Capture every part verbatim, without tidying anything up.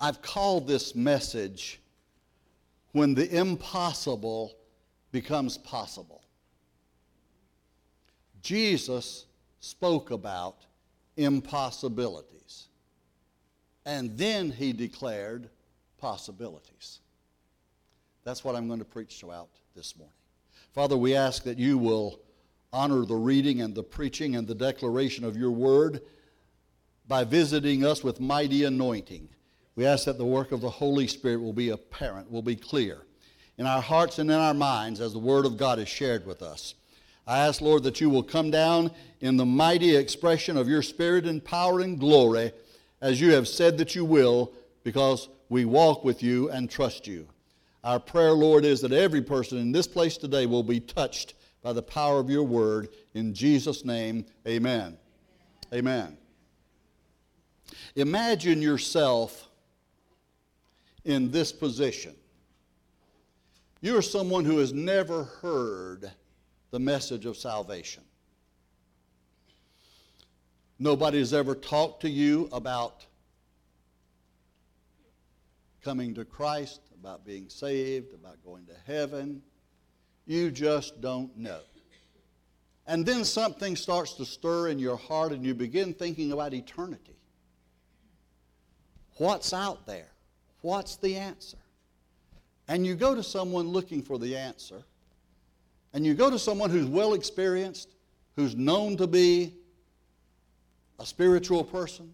I've called this message, When the Impossible Becomes Possible. Jesus spoke about impossibilities, and then he declared possibilities. That's what I'm going to preach about this morning. Father, we ask that you will honor the reading and the preaching and the declaration of your word by visiting us with mighty anointing. We ask that the work of the Holy Spirit will be apparent, will be clear in our hearts and in our minds as the word of God is shared with us. I ask, Lord, that you will come down in the mighty expression of your spirit and power and glory as you have said that you will, because we walk with you and trust you. Our prayer, Lord, is that every person in this place today will be touched by the power of your word. In Jesus' name, amen. Amen. Imagine yourself in this position. You are someone who has never heard the message of salvation. Nobody has ever talked to you about coming to Christ, about being saved, about going to heaven. You just don't know. And then something starts to stir in your heart and you begin thinking about eternity. What's out there? What's the answer? And you go to someone looking for the answer. And you go to someone who's well experienced, who's known to be a spiritual person,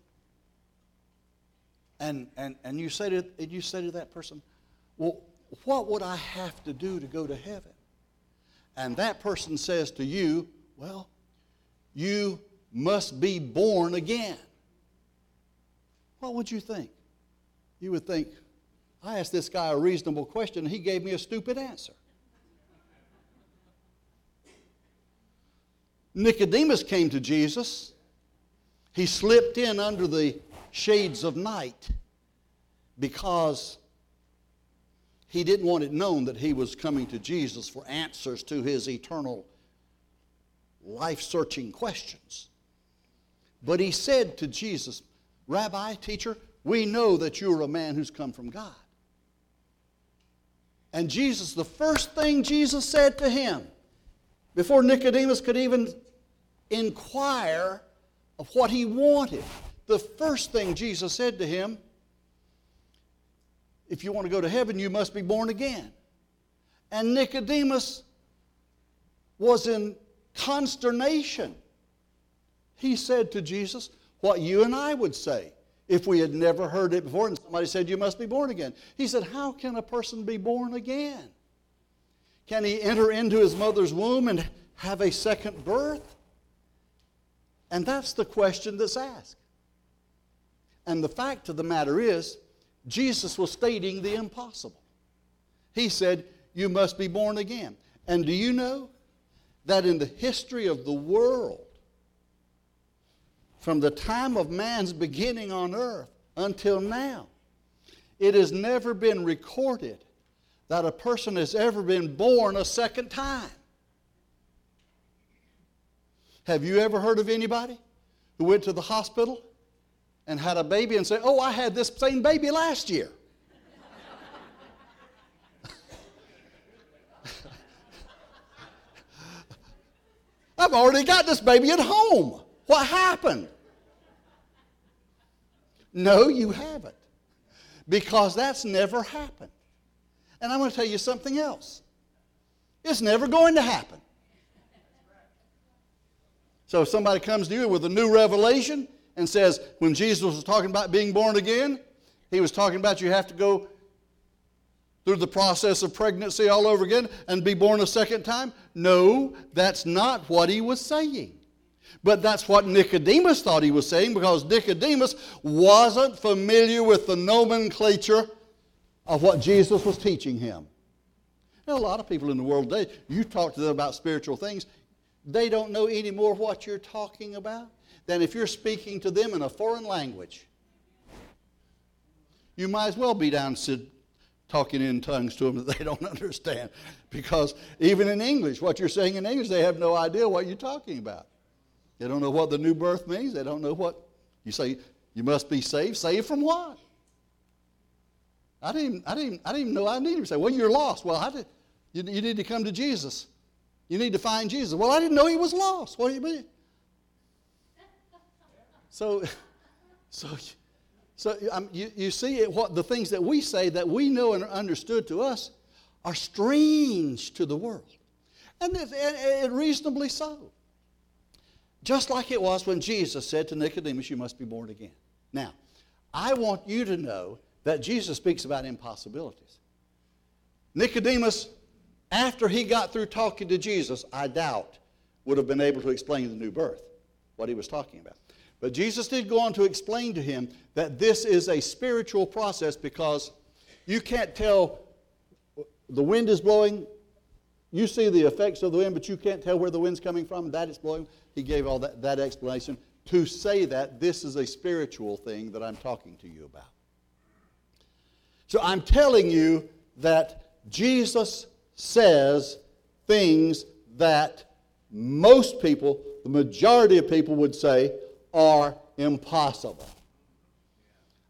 and, and, and you say to, you say to that person, well, what would I have to do to go to heaven? And that person says to you, well, you must be born again. What would you think? You would think, I asked this guy a reasonable question, and he gave me a stupid answer. Nicodemus came to Jesus. He slipped in under the shades of night because he didn't want it known that he was coming to Jesus for answers to his eternal life-searching questions. But he said to Jesus, Rabbi, teacher, we know that you're a man who's come from God. And Jesus, the first thing Jesus said to him, before Nicodemus could even inquire of what he wanted, the first thing Jesus said to him, if you want to go to heaven, you must be born again. And Nicodemus was in consternation. He said to Jesus what you and I would say if we had never heard it before and somebody said you must be born again. He said, how can a person be born again? Can he enter into his mother's womb and have a second birth? And that's the question that's asked. And the fact of the matter is, Jesus was stating the impossible. He said, you must be born again. And do you know that in the history of the world, from the time of man's beginning on earth until now, it has never been recorded that a person has ever been born a second time. Have you ever heard of anybody who went to the hospital and had a baby and said, oh, I had this same baby last year? I've already got this baby at home. What happened? No, you haven't. Because that's never happened. And I'm going to tell you something else. It's never going to happen. So if somebody comes to you with a new revelation and says, when Jesus was talking about being born again, he was talking about you have to go through the process of pregnancy all over again and be born a second time. No, that's not what he was saying. But that's what Nicodemus thought he was saying, because Nicodemus wasn't familiar with the nomenclature of what Jesus was teaching him. Now, a lot of people in the world today, you talk to them about spiritual things, they don't know any more what you're talking about than if you're speaking to them in a foreign language. You might as well be down Sid, talking in tongues to them that they don't understand, because even in English, what you're saying in English, they have no idea what you're talking about. They don't know what the new birth means. They don't know what you say. You must be saved. Saved from what? I didn't, I didn't, I didn't even know I needed him. Say, well, you're lost. Well, I did. You, you need to come to Jesus. You need to find Jesus. Well, I didn't know he was lost. What do you mean? So, so, so um, you, you see it, what the things that we say that we know and are understood to us are strange to the world. And, it, and, and reasonably so. Just like it was when Jesus said to Nicodemus, you must be born again. Now, I want you to know that Jesus speaks about impossibilities. Nicodemus, after he got through talking to Jesus, I doubt would have been able to explain the new birth, what he was talking about. But Jesus did go on to explain to him that this is a spiritual process, because you can't tell, the wind is blowing, you see the effects of the wind, but you can't tell where the wind's coming from, that it's blowing. He gave all that, that explanation to say that this is a spiritual thing that I'm talking to you about. So I'm telling you that Jesus says things that most people, the majority of people would say are impossible.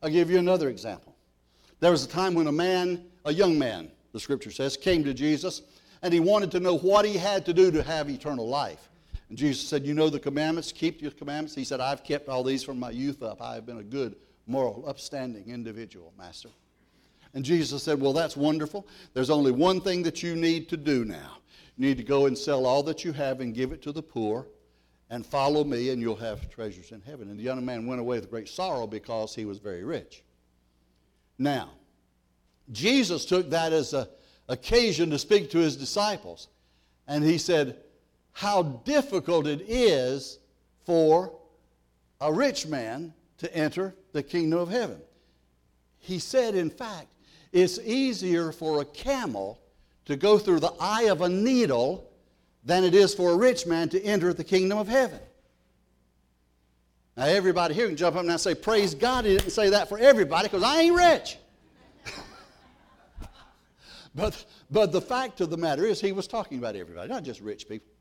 I'll give you another example. There was a time when a man, a young man, the scripture says, came to Jesus and he wanted to know what he had to do to have eternal life. And Jesus said, you know the commandments, keep your commandments. He said, I've kept all these from my youth up. I have been a good, moral, upstanding individual, Master. And Jesus said, well, that's wonderful. There's only one thing that you need to do now. You need to go and sell all that you have and give it to the poor and follow me, and you'll have treasures in heaven. And the young man went away with great sorrow because he was very rich. Now, Jesus took that as an occasion to speak to his disciples. And he said, how difficult it is for a rich man to enter the kingdom of heaven. He said, in fact, it's easier for a camel to go through the eye of a needle than it is for a rich man to enter the kingdom of heaven. Now everybody here can jump up and I say, praise God, he didn't say that for everybody because I ain't rich. but, but the fact of the matter is he was talking about everybody, not just rich people.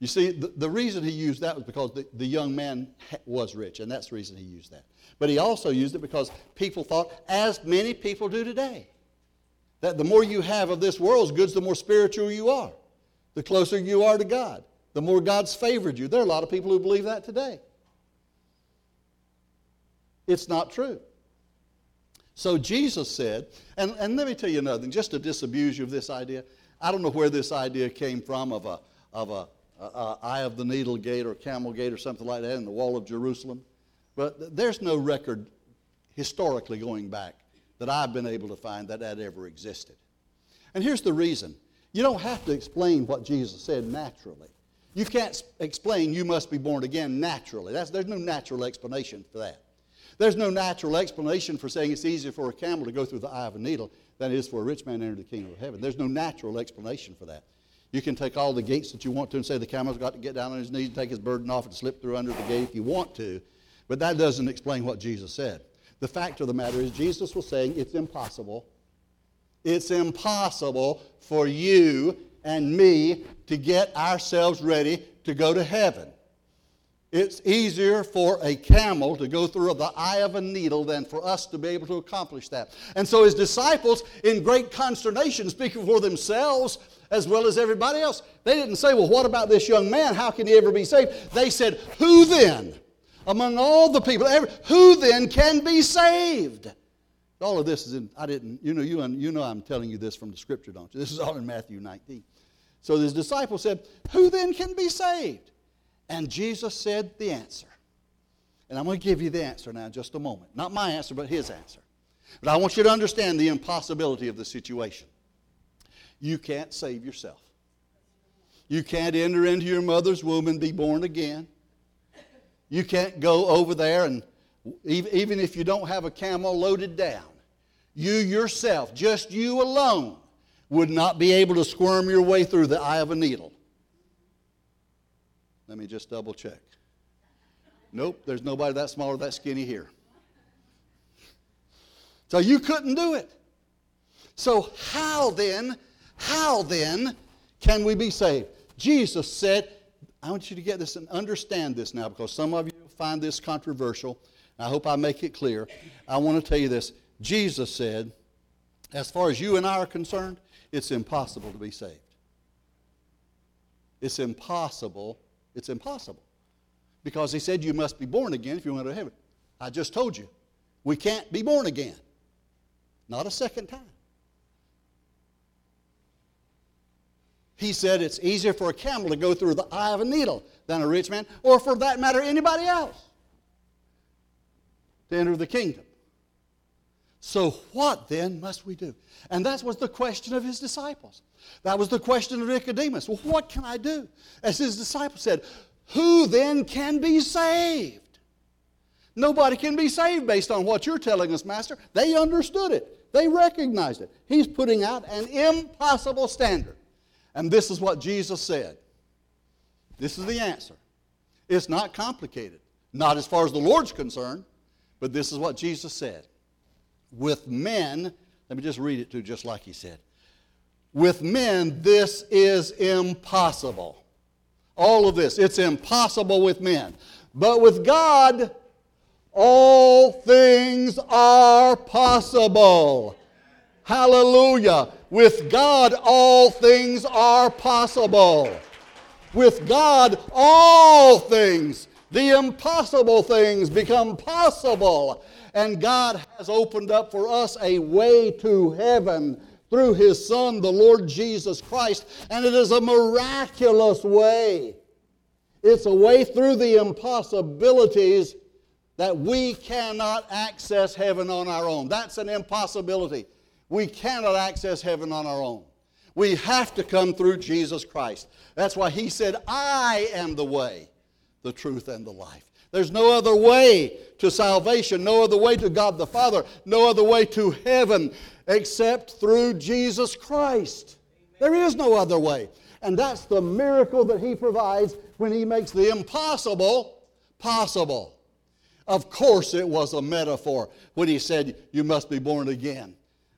You see, the, the reason he used that was because the, the young man was rich, and that's the reason he used that. But he also used it because people thought, as many people do today, that the more you have of this world's goods, the more spiritual you are. The closer you are to God, the more God's favored you. There are a lot of people who believe that today. It's not true. So Jesus said, and, and let me tell you another thing, just to disabuse you of this idea. I don't know where this idea came from of a of a Uh, Eye of the Needle Gate or Camel Gate or something like that in the wall of Jerusalem. But th- there's no record historically going back that I've been able to find that that ever existed. And here's the reason. You don't have to explain what Jesus said naturally. You can't sp- explain you must be born again naturally. That's, there's no natural explanation for that. There's no natural explanation for saying it's easier for a camel to go through the eye of a needle than it is for a rich man to enter the kingdom of heaven. There's no natural explanation for that. You can take all the gates that you want to and say the camel's got to get down on his knees and take his burden off and slip through under the gate if you want to. But that doesn't explain what Jesus said. The fact of the matter is Jesus was saying it's impossible. It's impossible for you and me to get ourselves ready to go to heaven. It's easier for a camel to go through the eye of a needle than for us to be able to accomplish that. And so his disciples, in great consternation, speaking for themselves as well as everybody else, they didn't say, well, what about this young man? How can he ever be saved? They said, who then, among all the people, every, who then can be saved? All of this is in, I didn't, you know, you, you know I'm telling you this from the scripture, don't you? This is all in Matthew nineteen. So his disciples said, who then can be saved? And Jesus said the answer. And I'm going to give you the answer now in just a moment. Not my answer, but his answer. But I want you to understand the impossibility of the situation. You can't save yourself. You can't enter into your mother's womb and be born again. You can't go over there, and even if you don't have a camel loaded down, you yourself, just you alone, would not be able to squirm your way through the eye of a needle. Let me just double check. Nope, there's nobody that small or that skinny here. So you couldn't do it. So how then, how then can we be saved? Jesus said, I want you to get this and understand this now because some of you find this controversial. I hope I make it clear. I want to tell you this. Jesus said, as far as you and I are concerned, it's impossible to be saved. It's impossible. It's impossible. Because he said you must be born again if you want to heaven. I just told you, we can't be born again. Not a second time. He said it's easier for a camel to go through the eye of a needle than a rich man, or for that matter, anybody else, to enter the kingdom. So what then must we do? And that was the question of his disciples. That was the question of Nicodemus. Well, what can I do? As his disciples said, who then can be saved? Nobody can be saved based on what you're telling us, Master. They understood it. They recognized it. He's putting out an impossible standard. And this is what Jesus said. This is the answer. It's not complicated, not as far as the Lord's concerned, but this is what Jesus said. With men, let me just read it to you just like he said. With men, this is impossible. All of this, it's impossible with men. But with God, all things are possible. Hallelujah. With God, all things are possible. With God, all things, the impossible things become possible. And God has opened up for us a way to heaven through His Son, the Lord Jesus Christ. And it is a miraculous way. It's a way through the impossibilities that we cannot access heaven on our own. That's an impossibility. We cannot access heaven on our own. We have to come through Jesus Christ. That's why He said, I am the way, the truth, and the life. There's no other way to salvation, no other way to God the Father, no other way to heaven except through Jesus Christ. Amen. There is no other way. And that's the miracle that He provides when He makes the impossible possible. Of course it was a metaphor when He said, you must be born again.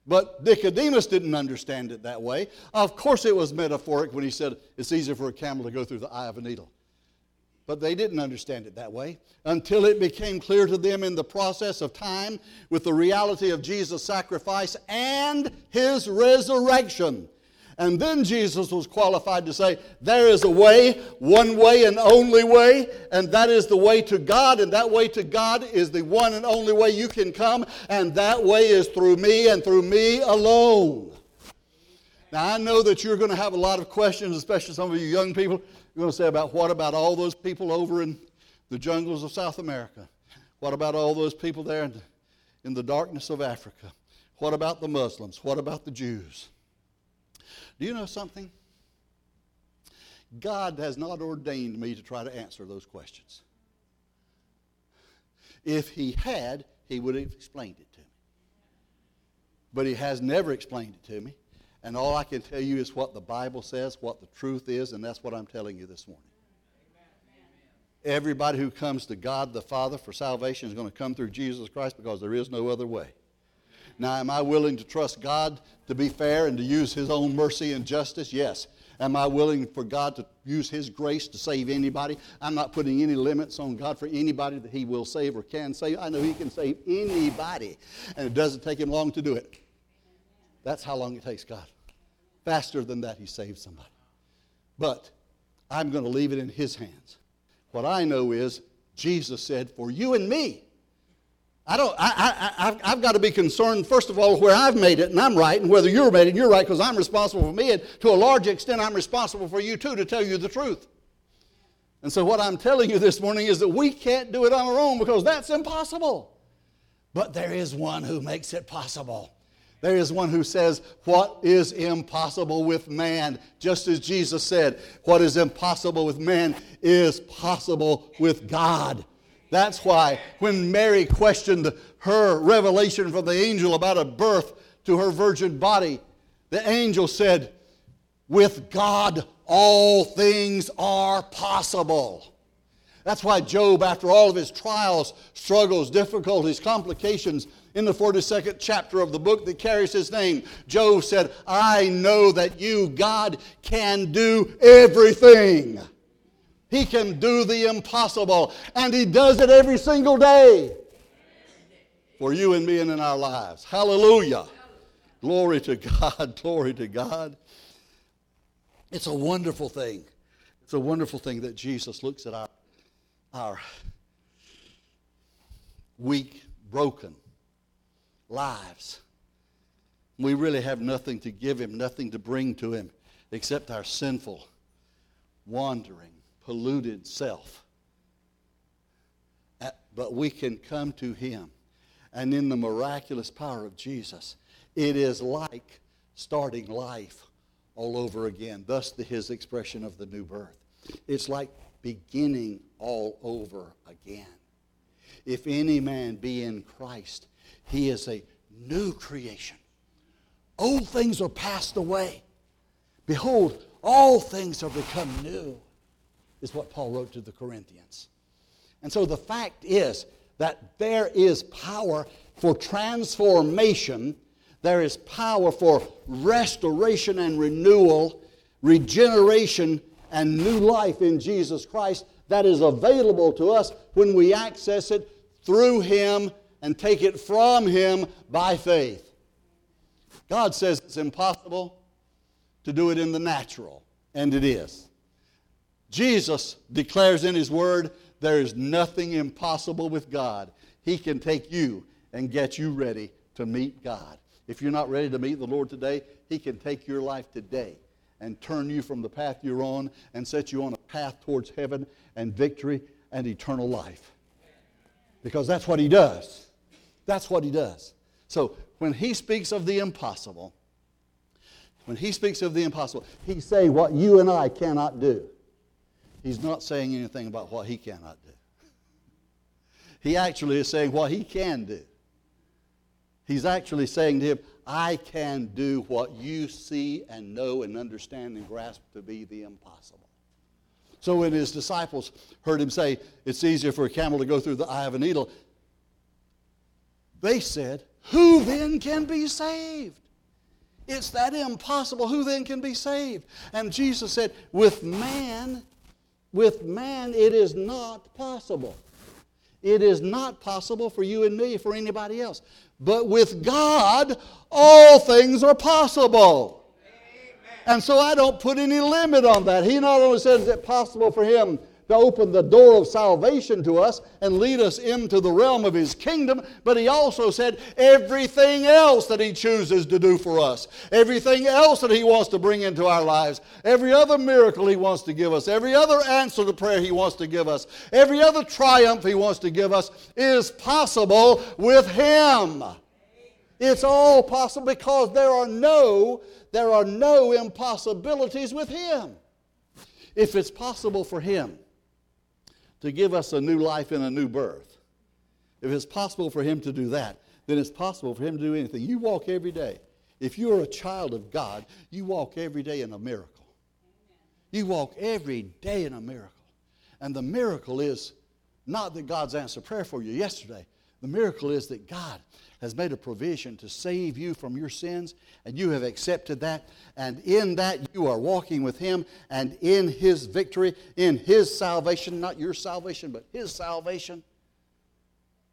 But Nicodemus didn't understand it that way. Of course it was metaphoric when he said it's easier for a camel to go through the eye of a needle. But they didn't understand it that way until it became clear to them in the process of time with the reality of Jesus' sacrifice and His resurrection. And then Jesus was qualified to say, there is a way, one way and only way, and that is the way to God, and that way to God is the one and only way you can come, and that way is through me and through me alone. Now, I know that you're going to have a lot of questions, especially some of you young people. You're going to say, about what about all those people over in the jungles of South America? What about all those people there in the, in the darkness of Africa? What about the Muslims? What about the Jews? Do you know something? God has not ordained me to try to answer those questions. If He had, He would have explained it to me. But He has never explained it to me. And all I can tell you is what the Bible says, what the truth is, and that's what I'm telling you this morning. Amen. Everybody who comes to God the Father for salvation is going to come through Jesus Christ because there is no other way. Now, am I willing to trust God to be fair and to use His own mercy and justice? Yes. Am I willing for God to use His grace to save anybody? I'm not putting any limits on God for anybody that He will save or can save. I know He can save anybody, and it doesn't take Him long to do it. That's how long it takes God. Faster than that, He saves somebody. But I'm going to leave it in His hands. What I know is Jesus said, for you and me, I don't, I, I, I've, I've got to be concerned, first of all, where I've made it and I'm right, and whether you're made it and you're right, because I'm responsible for me, and to a large extent, I'm responsible for you too, to tell you the truth. And so what I'm telling you this morning is that we can't do it on our own because that's impossible. But there is one who makes it possible. There is one who says, what is impossible with man? Just as Jesus said, what is impossible with man is possible with God. That's why when Mary questioned her revelation from the angel about a birth to her virgin body, the angel said, with God all things are possible. That's why Job, after all of his trials, struggles, difficulties, complications, in the forty-second chapter of the book that carries his name, Job said, I know that you, God, can do everything. He can do the impossible, and He does it every single day. for you and me and in our lives. Hallelujah. Glory to God. Glory to God. It's a wonderful thing. It's a wonderful thing that Jesus looks at our, our weak, broken lives. We really have nothing to give him, nothing to bring to him, except our sinful, wandering, polluted self. But we can come to him. And in the miraculous power of Jesus, it is like starting life all over again. Thus the, his expression of the new birth. It's like beginning all over again. If any man be in Christ, he is a new creation. Old things are passed away. Behold, all things are become new, is what Paul wrote to the Corinthians. And so the fact is that there is power for transformation. There is power for restoration and renewal, regeneration and new life in Jesus Christ that is available to us when we access it through him and take it from him by faith. God says it's impossible to do it in the natural, and it is. Jesus declares in his word, there is nothing impossible with God. He can take you and get you ready to meet God. If you're not ready to meet the Lord today, he can take your life today and turn you from the path you're on and set you on a path towards heaven and victory and eternal life. Because that's what he does. That's what he does. So when he speaks of the impossible, when he speaks of the impossible, he's saying what you and I cannot do. He's not saying anything about what he cannot do. He actually is saying what he can do. He's actually saying to him, I can do what you see and know and understand and grasp to be the impossible. So when his disciples heard him say, it's easier for a camel to go through the eye of a needle, they said, who then can be saved? It's that impossible. Who then can be saved? And Jesus said, with man, with man it is not possible. It is not possible for you and me, for anybody else. But with God, all things are possible. Amen. And so I don't put any limit on that. He not only says it's possible for him to open the door of salvation to us and lead us into the realm of his kingdom, but he also said everything else that he chooses to do for us, everything else that he wants to bring into our lives, every other miracle he wants to give us, every other answer to prayer he wants to give us, every other triumph he wants to give us is possible with him. It's all possible because there are no, there are no impossibilities with him. If it's possible for him to give us a new life and a new birth, if it's possible for him to do that, then it's possible for him to do anything. You walk every day. If you're a child of God, you walk every day in a miracle. You walk every day in a miracle. And the miracle is not that God's answered prayer for you yesterday. The miracle is that God has made a provision to save you from your sins, and you have accepted that, and in that you are walking with him, and in his victory, in his salvation, not your salvation, but his salvation.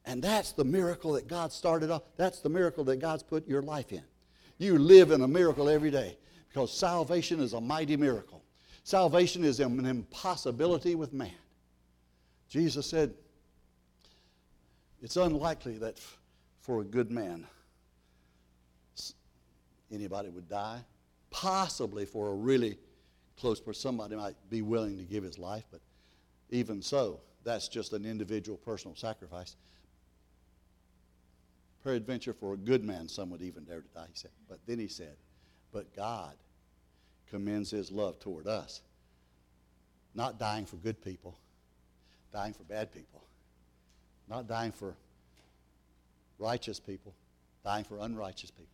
And that's the miracle that God started off. That's the miracle that God's put your life in. You live in a miracle every day because salvation is a mighty miracle. Salvation is an impossibility with man. Jesus said, it's unlikely that for a good man, anybody would die. Possibly for a really close person, somebody might be willing to give his life, but even so, that's just an individual personal sacrifice. Peradventure for a good man, some would even dare to die, he said. But then he said, but God commends his love toward us, not dying for good people, dying for bad people, not dying for righteous people, dying for unrighteous people.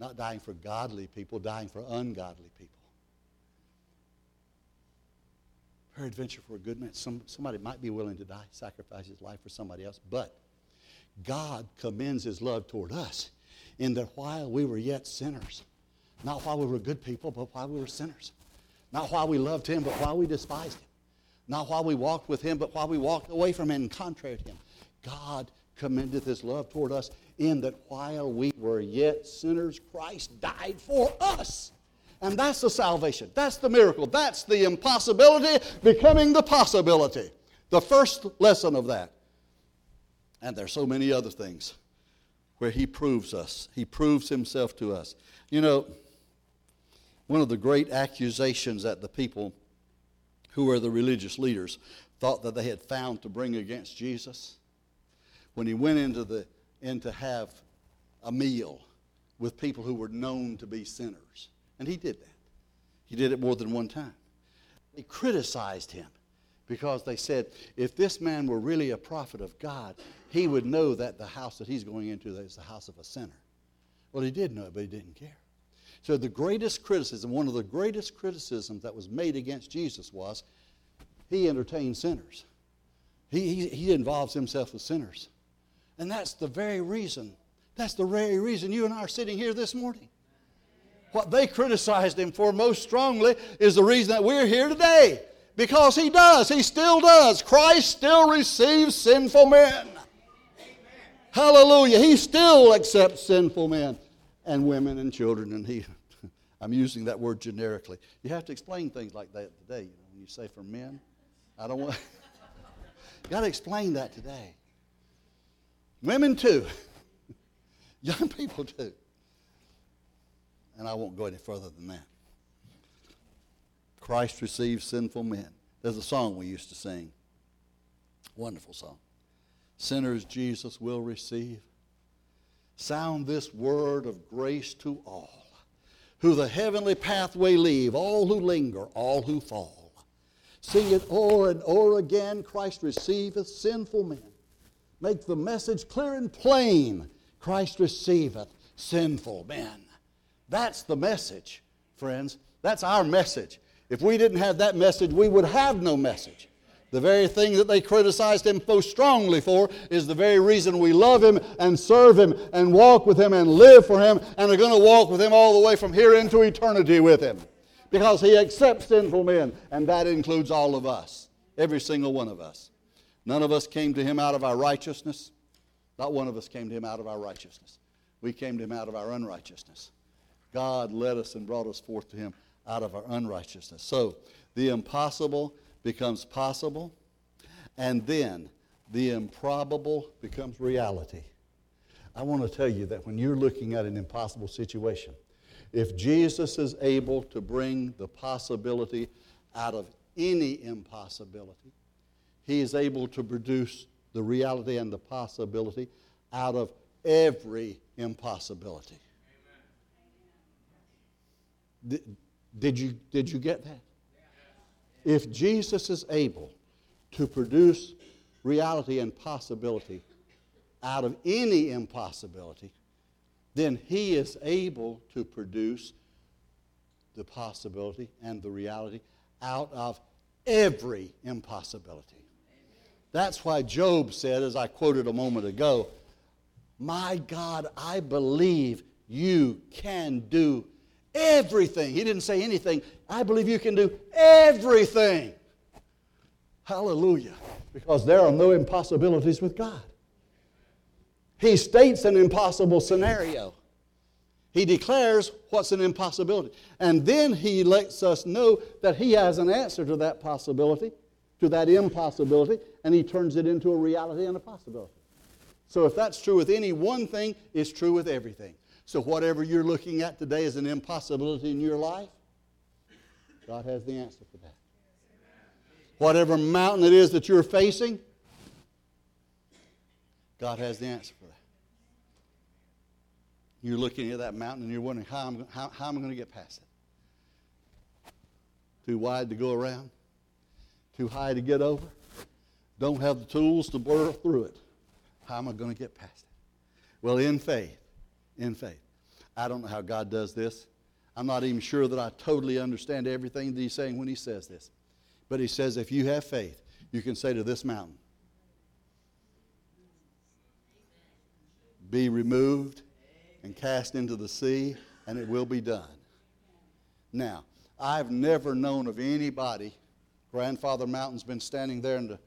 Not dying for godly people, dying for ungodly people. Peradventure for a good man. Some, somebody might be willing to die, sacrifice his life for somebody else. But God commends his love toward us in that while we were yet sinners, not while we were good people, but while we were sinners. Not while we loved him, but while we despised him. Not while we walked with him, but while we walked away from him and contrary to him. God commendeth his love toward us, in that while we were yet sinners, Christ died for us. And that's the salvation. That's the miracle. That's the impossibility becoming the possibility. The first lesson of that. And there's so many other things where he proves us. He proves himself to us. You know, one of the great accusations that the people who were the religious leaders thought that they had found to bring against Jesus, when he went into the in to have a meal with people who were known to be sinners. And he did that. He did it more than one time. They criticized him because they said, if this man were really a prophet of God, he would know that the house that he's going into is the house of a sinner. Well, he did know it, but he didn't care. So the greatest criticism, one of the greatest criticisms that was made against Jesus was, he entertained sinners. He, he, he involves himself with sinners. And that's the very reason, that's the very reason you and I are sitting here this morning. What they criticized him for most strongly is the reason that we're here today. Because he does, he still does. Christ still receives sinful men. Amen. Hallelujah. He still accepts sinful men and women and children. And he, I'm using that word generically. You have to explain things like that today. You know, when you say for men, I don't want, you got to explain that today. Women too. Young people too. And I won't go any further than that. Christ receives sinful men. There's a song we used to sing. Wonderful song. Sinners Jesus will receive. Sound this word of grace to all. Who the heavenly pathway leave. All who linger, all who fall. Sing it o'er and o'er again. Christ receiveth sinful men. Make the message clear and plain. Christ receiveth sinful men. That's the message, friends. That's our message. If we didn't have that message, we would have no message. The very thing that they criticized him most strongly for is the very reason we love him and serve him and walk with him and live for him and are going to walk with him all the way from here into eternity with him. Because he accepts sinful men, and that includes all of us, every single one of us. None of us came to him out of our righteousness. Not one of us came to him out of our righteousness. We came to him out of our unrighteousness. God led us and brought us forth to him out of our unrighteousness. So the impossible becomes possible, and then the improbable becomes reality. I want to tell you that when you're looking at an impossible situation, if Jesus is able to bring the possibility out of any impossibility, he is able to produce the reality and the possibility out of every impossibility. Did, did you, did you get that? If Jesus is able to produce reality and possibility out of any impossibility, then he is able to produce the possibility and the reality out of every impossibility. That's why Job said, as I quoted a moment ago, my God, I believe you can do everything. He didn't say anything. I believe you can do everything. Hallelujah. Because there are no impossibilities with God. He states an impossible scenario. He declares what's an impossibility. And then he lets us know that he has an answer to that possibility, to that impossibility, and he turns it into a reality and a possibility. So if that's true with any one thing, it's true with everything. So whatever you're looking at today is an impossibility in your life, God has the answer for that. Whatever mountain it is that you're facing, God has the answer for that. You're looking at that mountain and you're wondering, how am how, how am I going to get past it? Too wide to go around? Too high to get over? Don't have the tools to burrow through it. How am I going to get past it? Well, in faith, in faith. I don't know how God does this. I'm not even sure that I totally understand everything that he's saying when he says this. But he says, if you have faith, you can say to this mountain, be removed and cast into the sea, and it will be done. Now, I've never known of anybody. Grandfather Mountain's been standing there in the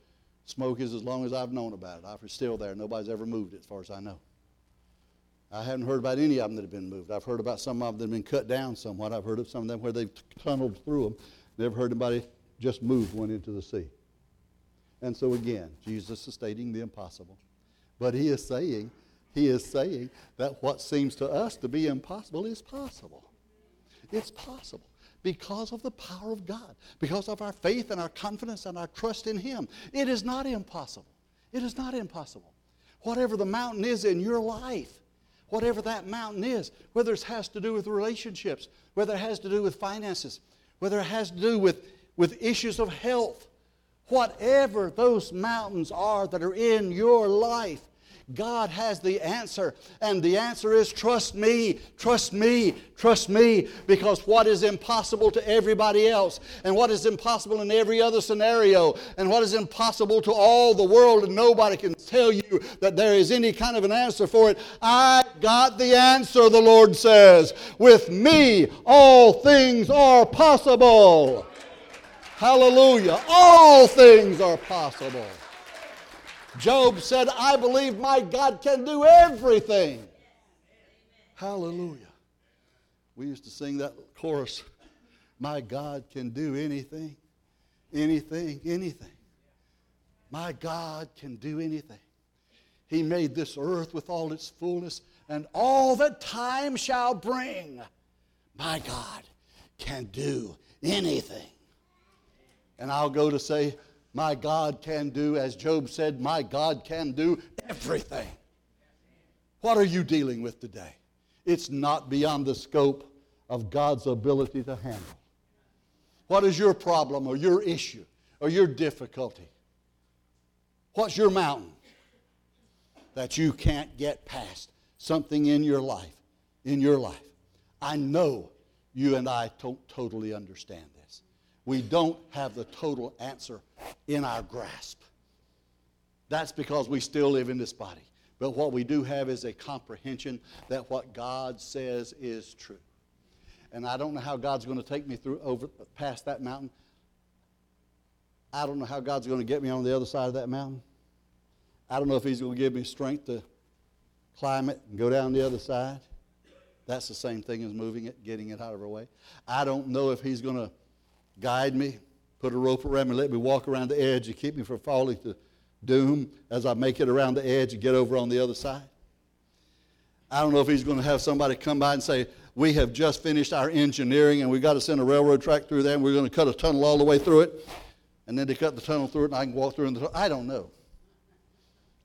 Smoke is as long as I've known about it. It's still there. Nobody's ever moved it as far as I know. I haven't heard about any of them that have been moved. I've heard about some of them that have been cut down somewhat. I've heard of some of them where they've tunneled through them. Never heard anybody just move one into the sea. And so again, Jesus is stating the impossible. But he is saying, he is saying that what seems to us to be impossible is possible. It's possible. Because of the power of God, because of our faith and our confidence and our trust in Him. It is not impossible. It is not impossible. Whatever the mountain is in your life, whatever that mountain is, whether it has to do with relationships, whether it has to do with finances, whether it has to do with, with issues of health, whatever those mountains are that are in your life, God has the answer, and the answer is trust me, trust me, trust me, because what is impossible to everybody else, and what is impossible in every other scenario, and what is impossible to all the world, and nobody can tell you that there is any kind of an answer for it. I got the answer, the Lord says. With me, all things are possible. Hallelujah. All things are possible. Job said, I believe my God can do everything. Amen. Hallelujah. We used to sing that chorus, my God can do anything, anything, anything. My God can do anything. He made this earth with all its fullness and all that time shall bring. My God can do anything. And I'll go to say, my God can do, as Job said, my God can do everything. What are you dealing with today? It's not beyond the scope of God's ability to handle. What is your problem or your issue or your difficulty? What's your mountain that you can't get past? Something in your life, in your life. I know you and I don't totally understand this. We don't have the total answer in our grasp. That's because we still live in this body. But what we do have is a comprehension that what God says is true. And I don't know how God's going to take me through over past that mountain. I don't know how God's going to get me on the other side of that mountain. I don't know if He's going to give me strength to climb it and go down the other side. That's the same thing as moving it, getting it out of our way. I don't know if He's going to guide me, put a rope around me, let me walk around the edge and keep me from falling to doom as I make it around the edge and get over on the other side. I don't know if He's going to have somebody come by and say, we have just finished our engineering and we've got to send a railroad track through there and we're going to cut a tunnel all the way through it. And then they cut the tunnel through it and I can walk through in the tunnel. I don't know.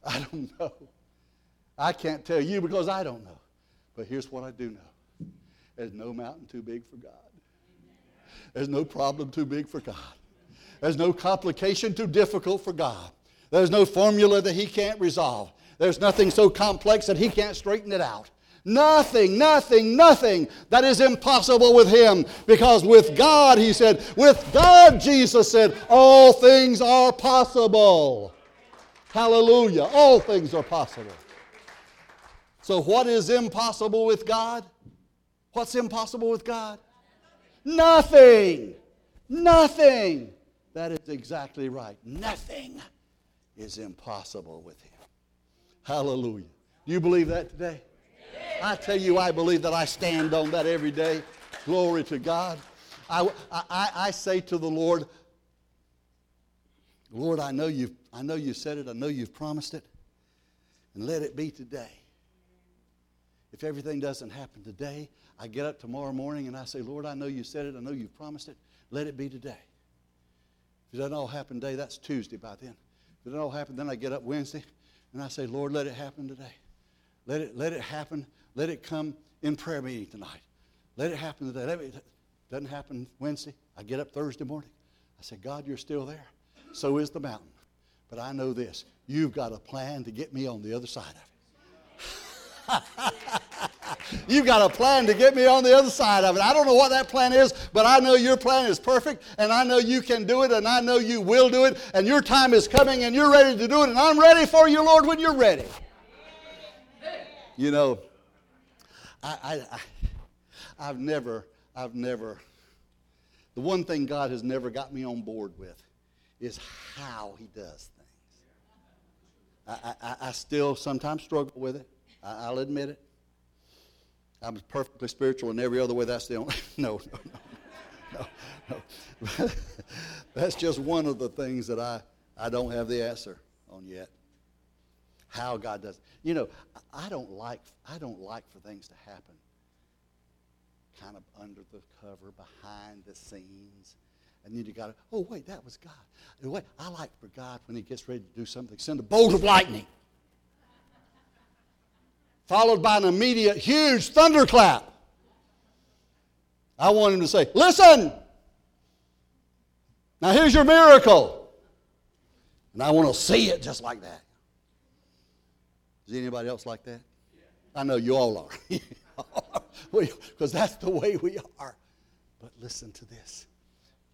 I don't know. I can't tell you because I don't know. But here's what I do know. There's no mountain too big for God. There's no problem too big for God. There's no complication too difficult for God. There's no formula that He can't resolve. There's nothing so complex that He can't straighten it out. Nothing, nothing, nothing that is impossible with Him. Because with God, He said, with God, Jesus said, all things are possible. Hallelujah. All things are possible. So what is impossible with God? What's impossible with God? Nothing, nothing. That is exactly right. Nothing is impossible with Him. Hallelujah. Do you believe that today? I tell you, I believe that. I stand on that every day. Glory to God. I, I, I say to the Lord, Lord, I know you've, I know you said it. I know you've promised it. And let it be today. If everything doesn't happen today, I get up tomorrow morning and I say, Lord, I know you said it. I know you promised it. Let it be today. If it doesn't all happen today, that's Tuesday by then. If it doesn't all happen, then I get up Wednesday and I say, Lord, let it happen today. Let it, let it happen. Let it come in prayer meeting tonight. Let it happen today. Let me, it doesn't happen Wednesday. I get up Thursday morning. I say, God, you're still there. So is the mountain. But I know this. You've got a plan to get me on the other side of it. You've got a plan to get me on the other side of it. I don't know what that plan is, but I know your plan is perfect, and I know you can do it, and I know you will do it, and your time is coming, and you're ready to do it, and I'm ready for you, Lord, when you're ready. You know, I, I, I, I've never, I've never, the one thing God has never got me on board with is how He does things. I, I, I still sometimes struggle with it. I, I'll admit it. I'm perfectly spiritual in every other way. That's the only... No, no, no, no, no. That's just one of the things that I, I don't have the answer on yet. How God does it. You know, I don't like I don't like for things to happen kind of under the cover, behind the scenes. And then you got to, oh, wait, that was God. And wait, I like for God, when he gets ready to do something, send a bolt of lightning. Followed by an immediate huge thunderclap. I want him to say, listen, now here's your miracle. And I want to see it just like that. Is anybody else like that? Yeah. I know you all are. Because that's the way we are. But listen to this.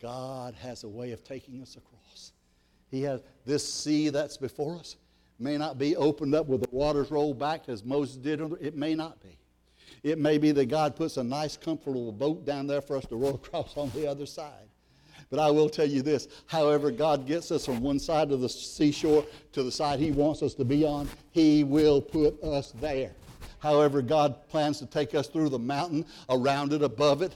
God has a way of taking us across. He has this sea that's before us. May not be opened up with the waters rolled back as Moses did. It may not be. It may be that God puts a nice, comfortable boat down there for us to row across on the other side. But I will tell you this, however God gets us from one side of the seashore to the side he wants us to be on, he will put us there. However God plans to take us through the mountain, around it, above it,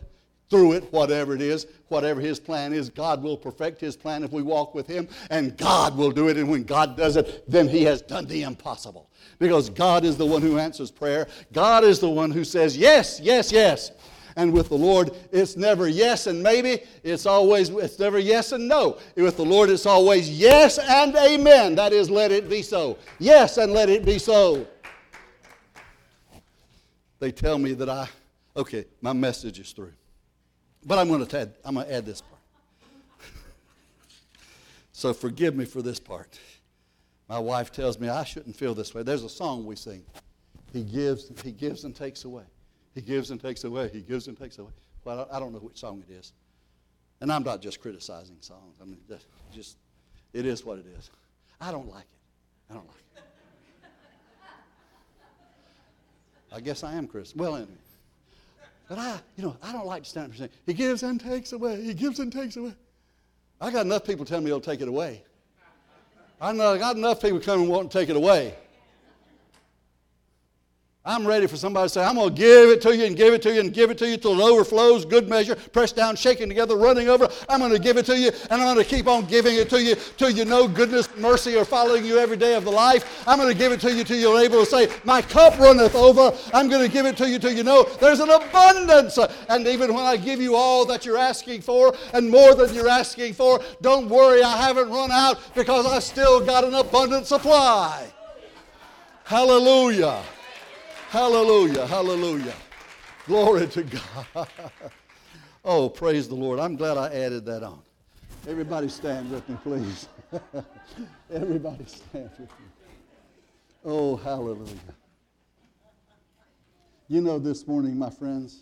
through it, whatever it is, whatever his plan is, God will perfect his plan if we walk with him, and God will do it. And when God does it, then he has done the impossible. Because God is the one who answers prayer. God is the one who says, yes, yes, yes. And with the Lord, it's never yes and maybe. It's always, it's never yes and no. With the Lord, it's always yes and amen. That is, let it be so. Yes, and let it be so. They tell me that I, okay, my message is through. But I'm going to add, I'm going to add this part. So forgive me for this part. My wife tells me I shouldn't feel this way. There's a song we sing. He gives, he gives and takes away. He gives and takes away. He gives and takes away. Well, I don't know which song it is. And I'm not just criticizing songs. I mean, just, just it is what it is. I don't like it. I don't like it. I guess I am criticizing. Well, anyway. But I, you know, I don't like to stand up and say, he gives and takes away. He gives and takes away. I got enough people telling me he'll take it away. I got enough people coming and wanting to take it away. I'm ready for somebody to say, I'm going to give it to you and give it to you and give it to you till it overflows, good measure, pressed down, shaken together, running over. I'm going to give it to you, and I'm going to keep on giving it to you till you know goodness and mercy are following you every day of the life. I'm going to give it to you till you're able to say, my cup runneth over. I'm going to give it to you till you know there's an abundance. And even when I give you all that you're asking for and more than you're asking for, don't worry, I haven't run out because I still got an abundant supply. Hallelujah. Hallelujah, hallelujah. Glory to God. Oh, praise the Lord. I'm glad I added that on. Everybody stand with me, please. Everybody stand with me. Oh, hallelujah. You know, this morning, my friends,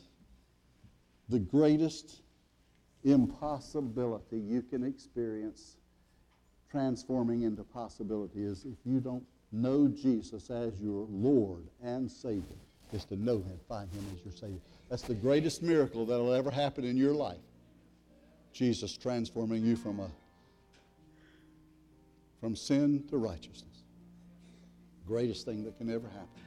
the greatest impossibility you can experience transforming into possibility is if you don't know Jesus as your Lord and Savior, is to know him, find him as your Savior. That's the greatest miracle that will ever happen in your life. Jesus transforming you from a from sin to righteousness. Greatest thing that can ever happen.